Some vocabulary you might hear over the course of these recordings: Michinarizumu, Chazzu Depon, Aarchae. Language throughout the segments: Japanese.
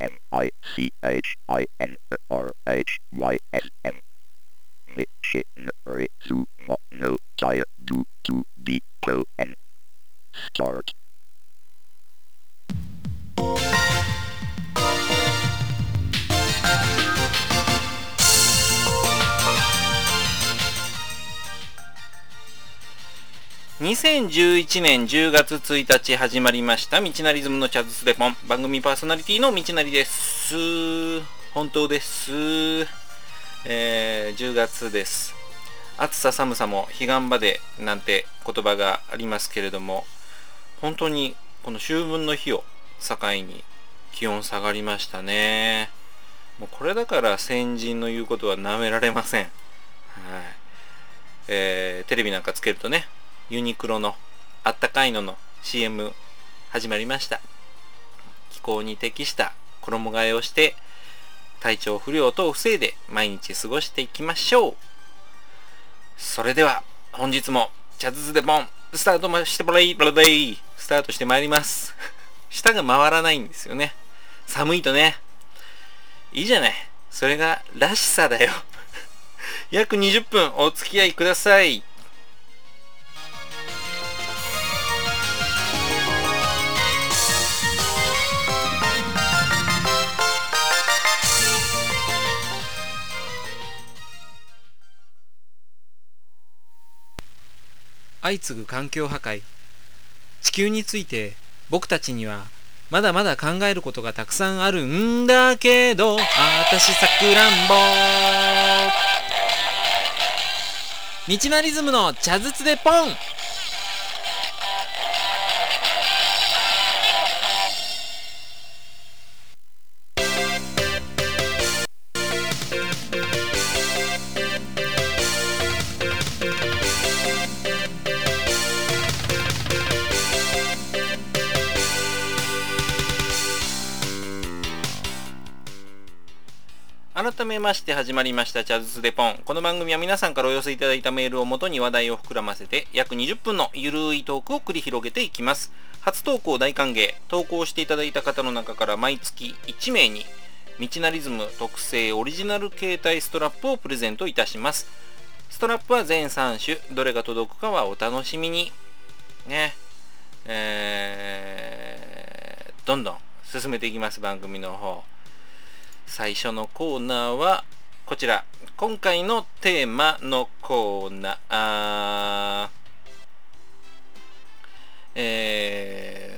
M-I-C-H-I-N-R-H-Y-S-M. Dictionary to mono tire due to the co and start.2011年10月1日始まりました道なりズムのチャズスレポン、番組パーソナリティの道なりです。本当です。10月です。暑さ寒さも彼岸までなんて言葉がありますけれども、本当にこの秋分の日を境に気温下がりましたね。もうこれだから先人の言うことはなめられません。はい、テレビなんかつけるとね、ユニクロのあったかいのの CM 始まりました。気候に適した衣替えをして体調不良等を防いで毎日過ごしていきましょう。それでは本日もチャズズデポンスタートしてまいります。舌が回らないんですよね。寒いとね。いいじゃない。それがらしさだよ。約20分お付き合いください。相次ぐ環境破壊。地球について僕たちにはまだまだ考えることがたくさんあるんだけど、あたしさくらんぼ。道なりズムの茶筒でポン。改めまして始まりましたチャズスデポン。この番組は皆さんからお寄せいただいたメールをもとに話題を膨らませて約20分のゆるいトークを繰り広げていきます。初投稿大歓迎。投稿していただいた方の中から毎月1名に道なりズム特製オリジナル携帯ストラップをプレゼントいたします。ストラップは全3種、どれが届くかはお楽しみにね。どんどん進めていきます番組の方。最初のコーナーはこちら。今回のテーマのコーナー、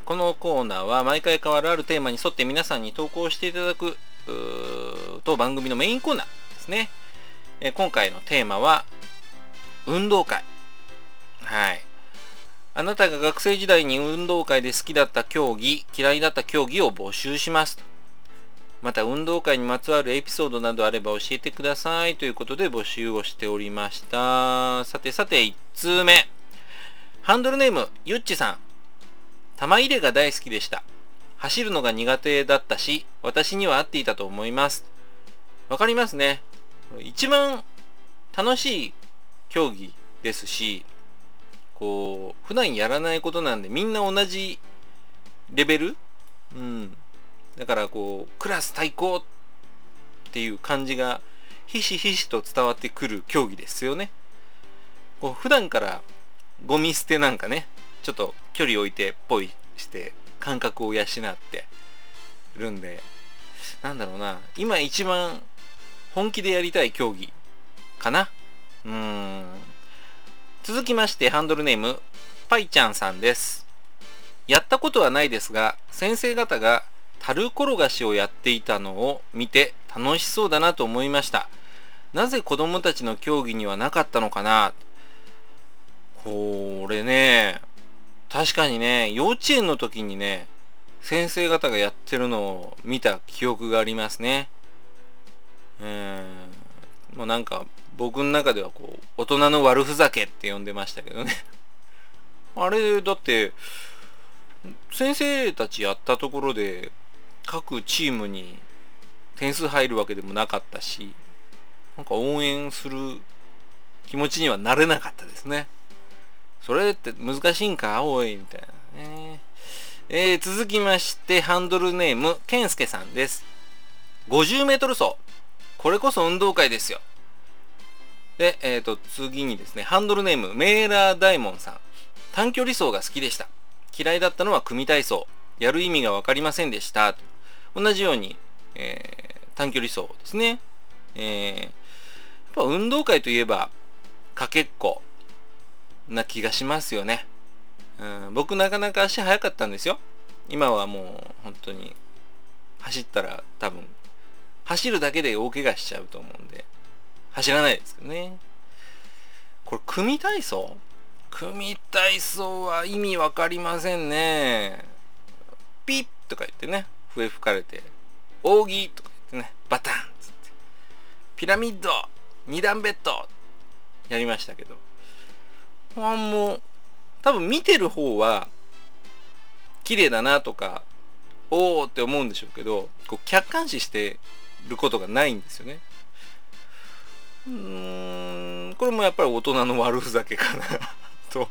このコーナーは毎回変わるあるテーマに沿って皆さんに投稿していただく当番組のメインコーナーですね。今回のテーマは運動会。はい、あなたが学生時代に運動会で好きだった競技、嫌いだった競技を募集しますと。また運動会にまつわるエピソードなどあれば教えてくださいということで募集をしておりました。さてさて1通目、ハンドルネームゆっちさん。玉入れが大好きでした。走るのが苦手だったし、私には合っていたと思います。わかりますね。一番楽しい競技ですし、こう普段やらないことなんでみんな同じレベル、だからこうクラス対抗っていう感じがひしひしと伝わってくる競技ですよね。こう普段からゴミ捨てなんかね、ちょっと距離置いてポイして感覚を養ってるんで、なんだろうな、今一番本気でやりたい競技かな。続きましてハンドルネームパイちゃんさんです。やったことはないですが、先生方が樽転がしをやっていたのを見て楽しそうだなと思いました。なぜ子供たちの競技にはなかったのかな。これね、確かにね、幼稚園の時にね、先生方がやってるのを見た記憶がありますね。もうなんか僕の中ではこう大人の悪ふざけって呼んでましたけどね。あれだって先生たちやったところで各チームに点数入るわけでもなかったし、なんか応援する気持ちにはなれなかったですね。それって難しいんかおいみたいなね。続きまして、ハンドルネーム、健介さんです。50メートル走。これこそ運動会ですよ。で、次にですね、ハンドルネーム、メーラーダイモンさん。短距離走が好きでした。嫌いだったのは組体操。やる意味がわかりませんでした。同じように、短距離走ですね。やっぱ運動会といえば、かけっこな気がしますよね。僕なかなか足速かったんですよ。今はもう本当に走ったら多分走るだけで大怪我しちゃうと思うんで走らないですけどね。これ組体操は意味わかりませんね。ピッとか言ってね、笛吹かれて扇とか言ってね、バタンつってピラミッド二段ベッドやりましたけど、もう多分見てる方は綺麗だなとかおーって思うんでしょうけど、こう客観視してることがないんですよね。これもやっぱり大人の悪ふざけかなと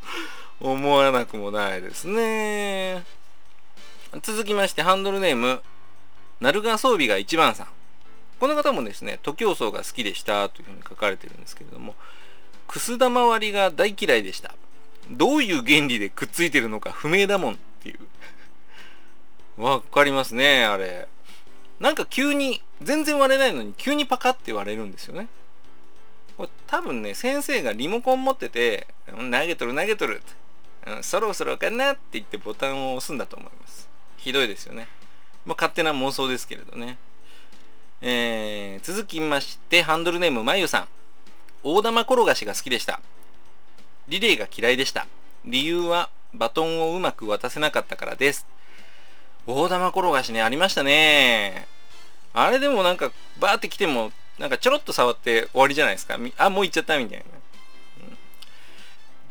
思わなくもないですね。続きましてハンドルネームなるが装備が一番さん。この方もですね、徒競走が好きでしたというふうに書かれてるんですけれども、くす玉割りが大嫌いでした。どういう原理でくっついてるのか不明だもんっていうわかりますね。あれなんか急に全然割れないのに急にパカって割れるんですよね。これ多分ね、先生がリモコン持ってて投げとるそろそろかなって言ってボタンを押すんだと思います。ひどいですよね。まあ、勝手な妄想ですけれどね。続きましてハンドルネームまゆさん。大玉転がしが好きでした。リレーが嫌いでした。理由はバトンをうまく渡せなかったからです。大玉転がしね、ありましたね。あれでもなんかバーって来てもなんかちょろっと触って終わりじゃないですか。あ、もう行っちゃったみたいな。うん、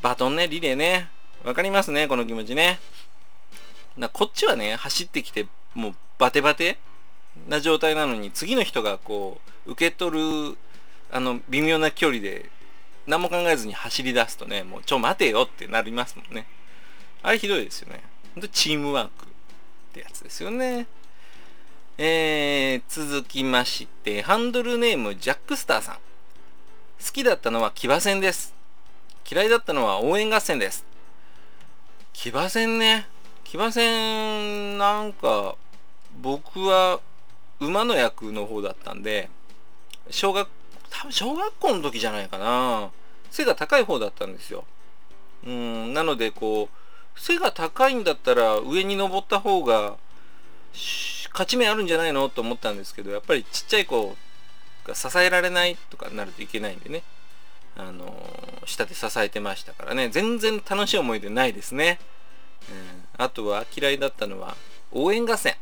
バトンね、リレーね。わかりますね、この気持ちね。こっちはね、走ってきてもうバテバテな状態なのに、次の人がこう受け取る微妙な距離で何も考えずに走り出すとね、もうちょ待てよってなりますもんね。あれひどいですよね。ほんとチームワークってやつですよね。続きましてハンドルネームジャックスターさん。好きだったのは騎馬戦です。嫌いだったのは応援合戦です。騎馬戦ね。騎馬戦なんか僕は馬の役の方だったんで、多分小学校の時じゃないかな。背が高い方だったんですよ。なのでこう背が高いんだったら上に登った方が勝ち目あるんじゃないのと思ったんですけど、やっぱりちっちゃい子が支えられないとかになるといけないんでね、下で支えてましたからね。全然楽しい思い出ないですね。あとは嫌いだったのは応援合戦。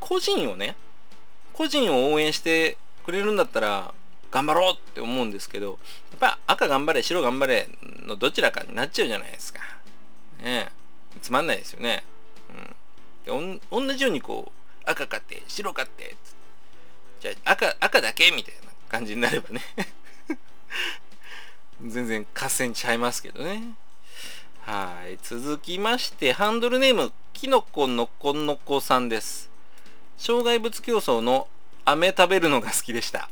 個人を応援してくれるんだったら頑張ろうって思うんですけど、やっぱ赤頑張れ白頑張れのどちらかになっちゃうじゃないですか。ねえ、つまんないですよね。で同じようにこう赤勝って白勝ってじゃあ赤だけみたいな感じになればね全然合戦ちゃいますけどね。はい、続きましてハンドルネームきのこのこのこさんです。障害物競争の飴食べるのが好きでした。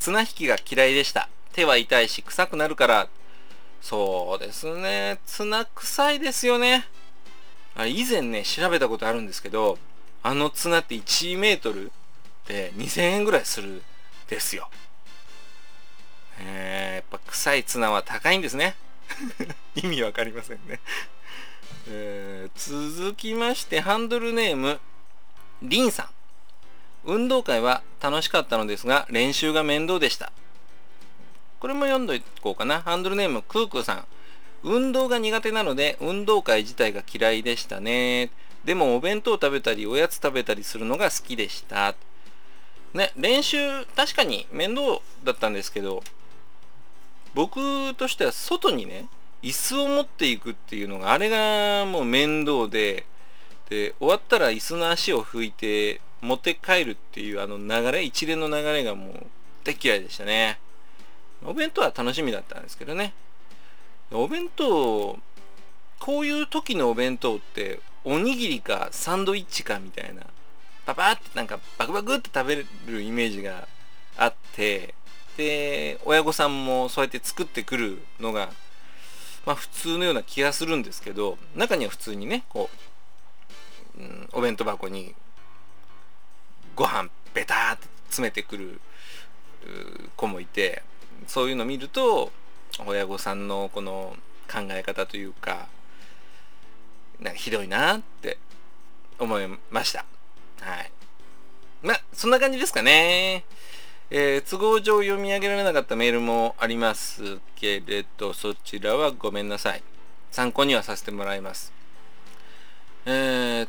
綱引きが嫌いでした。手は痛いし臭くなるから。そうですね。綱臭いですよね。あれ以前ね、調べたことあるんですけど、あの綱って1メートルで2000円ぐらいするんですよ。やっぱ臭い綱は高いんですね。意味わかりませんね、続きましてハンドルネームリンさん。運動会は楽しかったのですが練習が面倒でした。これも読んどいこうかな。ハンドルネームクークーさん。運動が苦手なので運動会自体が嫌いでしたね。でもお弁当食べたりおやつ食べたりするのが好きでした。ね、練習確かに面倒だったんですけど、僕としては外にね椅子を持っていくっていうのがあれがもう面倒で終わったら椅子の足を拭いて持って帰るっていう一連の流れがもう大嫌いでしたね。お弁当は楽しみだったんですけどね。お弁当こういう時のお弁当っておにぎりかサンドイッチかみたいな、パパーってなんかバクバクって食べるイメージがあって、で親御さんもそうやって作ってくるのがまあ普通のような気がするんですけど、中には普通にねこう、お弁当箱にご飯ベターって詰めてくる子もいて、そういうの見ると親御さんのこの考え方というか、なんかひどいなって思いました。はい、まあそんな感じですかね。都合上読み上げられなかったメールもありますけれど、そちらはごめんなさい。参考にはさせてもらいます。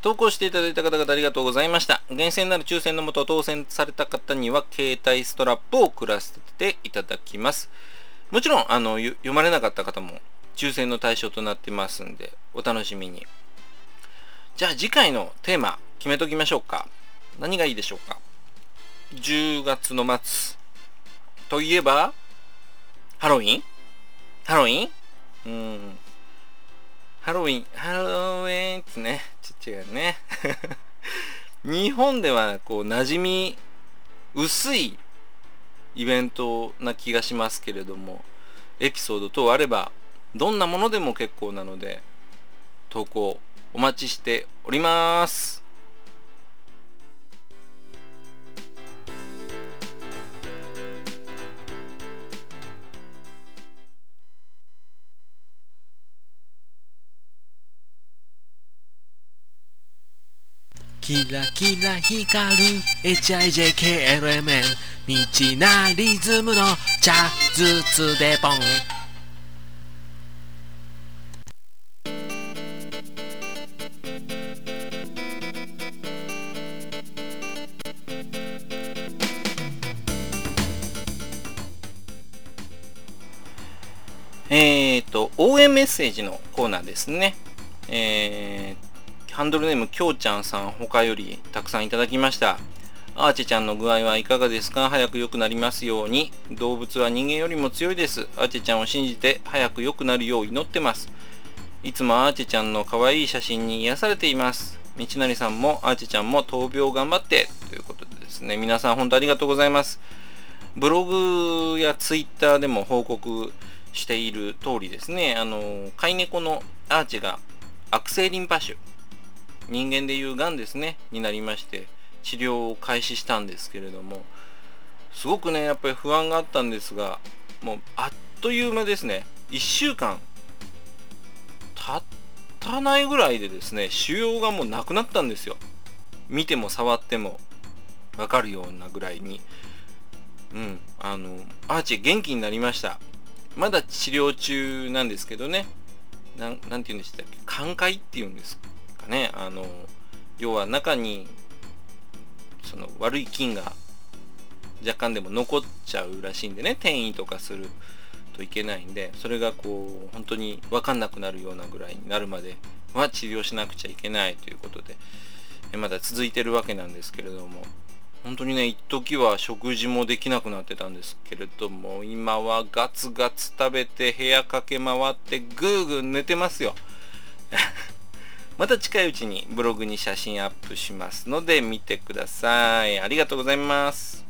投稿していただいた方々ありがとうございました。厳選なる抽選のもと当選された方には携帯ストラップを送らせていただきます。もちろん読まれなかった方も抽選の対象となってますんで、お楽しみに。じゃあ次回のテーマ決めときましょうか。何がいいでしょうか。10月の末といえばハロウィンってね、違うね日本ではこう馴染み薄いイベントな気がしますけれども、エピソード等あればどんなものでも結構なので投稿お待ちしております。キラキラ光る HIJKLMN 日なリズムのジャズツデポン。応援メッセージのコーナーですね。ハンドルネームきょうちゃんさん他よりたくさんいただきました。アーチェちゃんの具合はいかがですか。早く良くなりますように。動物は人間よりも強いです。アーチェちゃんを信じて早く良くなるよう祈ってます。いつもアーチェちゃんの可愛い写真に癒されています。みちなりさんもアーチェちゃんも闘病頑張ってということでですね、皆さん本当ありがとうございます。ブログやツイッターでも報告している通りですね、飼い猫のアーチェが悪性リンパ腫、人間でいうがんですねになりまして、治療を開始したんですけれども、すごくねやっぱり不安があったんですが、もうあっという間ですね、1週間経たないぐらいでですね腫瘍がもうなくなったんですよ。見ても触っても分かるようなぐらいに、アーチェ元気になりました。まだ治療中なんですけどね、なんていうんでしたっけ、寛解っていうんですかね、要は中にその悪い菌が若干でも残っちゃうらしいんでね、転移とかするといけないんで、それがこう本当に分かんなくなるようなぐらいになるまでは治療しなくちゃいけないということで、まだ続いてるわけなんですけれども、本当にね一時は食事もできなくなってたんですけれども、今はガツガツ食べて部屋駆け回ってぐーぐー寝てますよまた近いうちにブログに写真アップしますので見てください。ありがとうございます。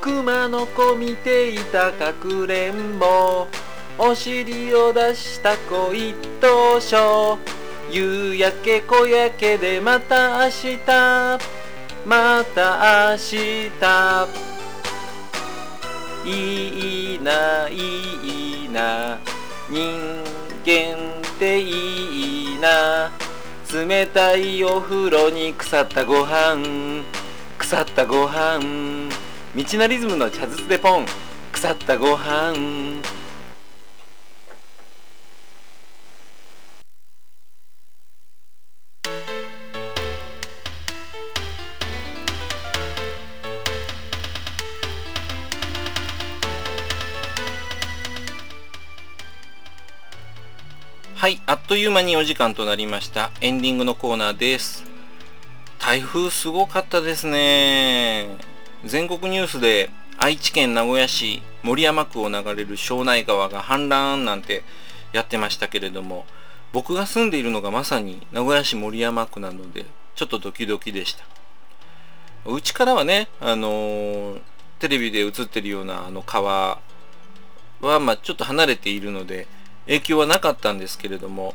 熊の子見ていたかくれんぼ、お尻を出した子一等賞、夕焼け小焼けでまた明日また明日、いいないいな人間っていいな、冷たいお風呂に腐ったご飯、道なリズムの茶筒でポン、腐ったご飯。はい、あっという間にお時間となりました。エンディングのコーナーです。台風すごかったですね。全国ニュースで愛知県名古屋市守山区を流れる庄内川が氾濫なんてやってましたけれども、僕が住んでいるのがまさに名古屋市守山区なので、ちょっとドキドキでした。うちからはね、テレビで映ってるようなあの川は、ちょっと離れているので、影響はなかったんですけれども、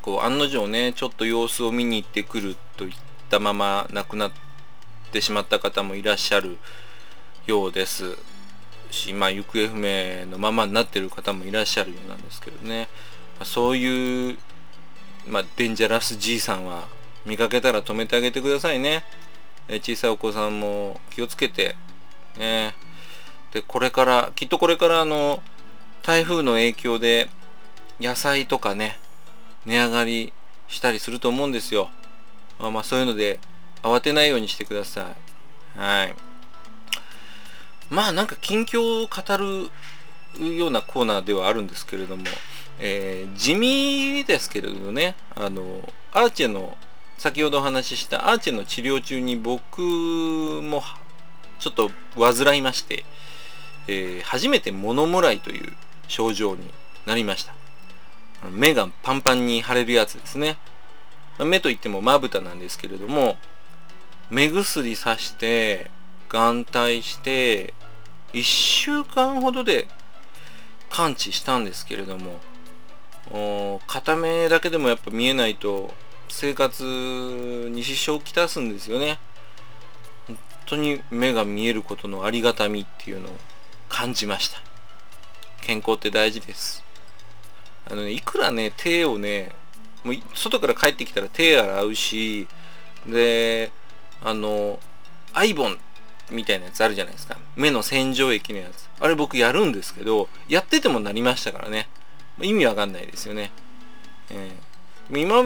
こう案の定ね、ちょっと様子を見に行ってくるといったまま亡くなってしまった方もいらっしゃるようですし、行方不明のままになっている方もいらっしゃるようなんですけどね、そういう、デンジャラスじいさんは見かけたら止めてあげてくださいね。小さいお子さんも気をつけて、ね、でこれから台風の影響で野菜とかね、値上がりしたりすると思うんですよ。そういうので慌てないようにしてください。はい。なんか近況を語るようなコーナーではあるんですけれども、地味ですけれどね、アーチェの、先ほどお話ししたアーチェの治療中に僕もちょっと患いまして、初めてモノムライという症状になりました。目がパンパンに腫れるやつですね。目といってもまぶたなんですけれども、目薬さして眼帯して1週間ほどで完治したんですけれども、片目だけでもやっぱ見えないと生活に支障をきたすんですよね。本当に目が見えることのありがたみっていうのを感じました。健康って大事です。いくらね、手をね、もう外から帰ってきたら手洗うし、で、アイボンみたいなやつあるじゃないですか。目の洗浄液のやつ。あれ僕やるんですけど、やっててもなりましたからね。意味わかんないですよね。今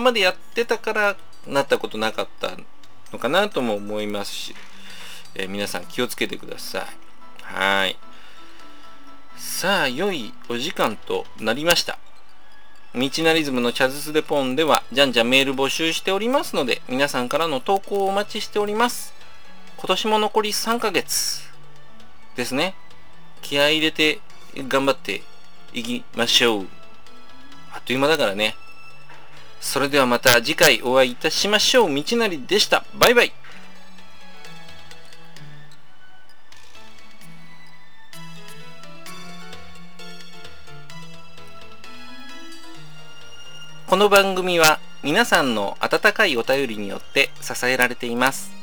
までやってたからなったことなかったのかなとも思いますし、皆さん気をつけてください。はい。さあ、良いお時間となりました。ミチナリズムのチャズスデポンでは、じゃんじゃんメール募集しておりますので、皆さんからの投稿をお待ちしております。今年も残り3ヶ月ですね。気合い入れて頑張っていきましょう。あっという間だからね。それではまた次回お会いいたしましょう。ミチナリでした。バイバイ。この番組は皆さんの温かいお便りによって支えられています。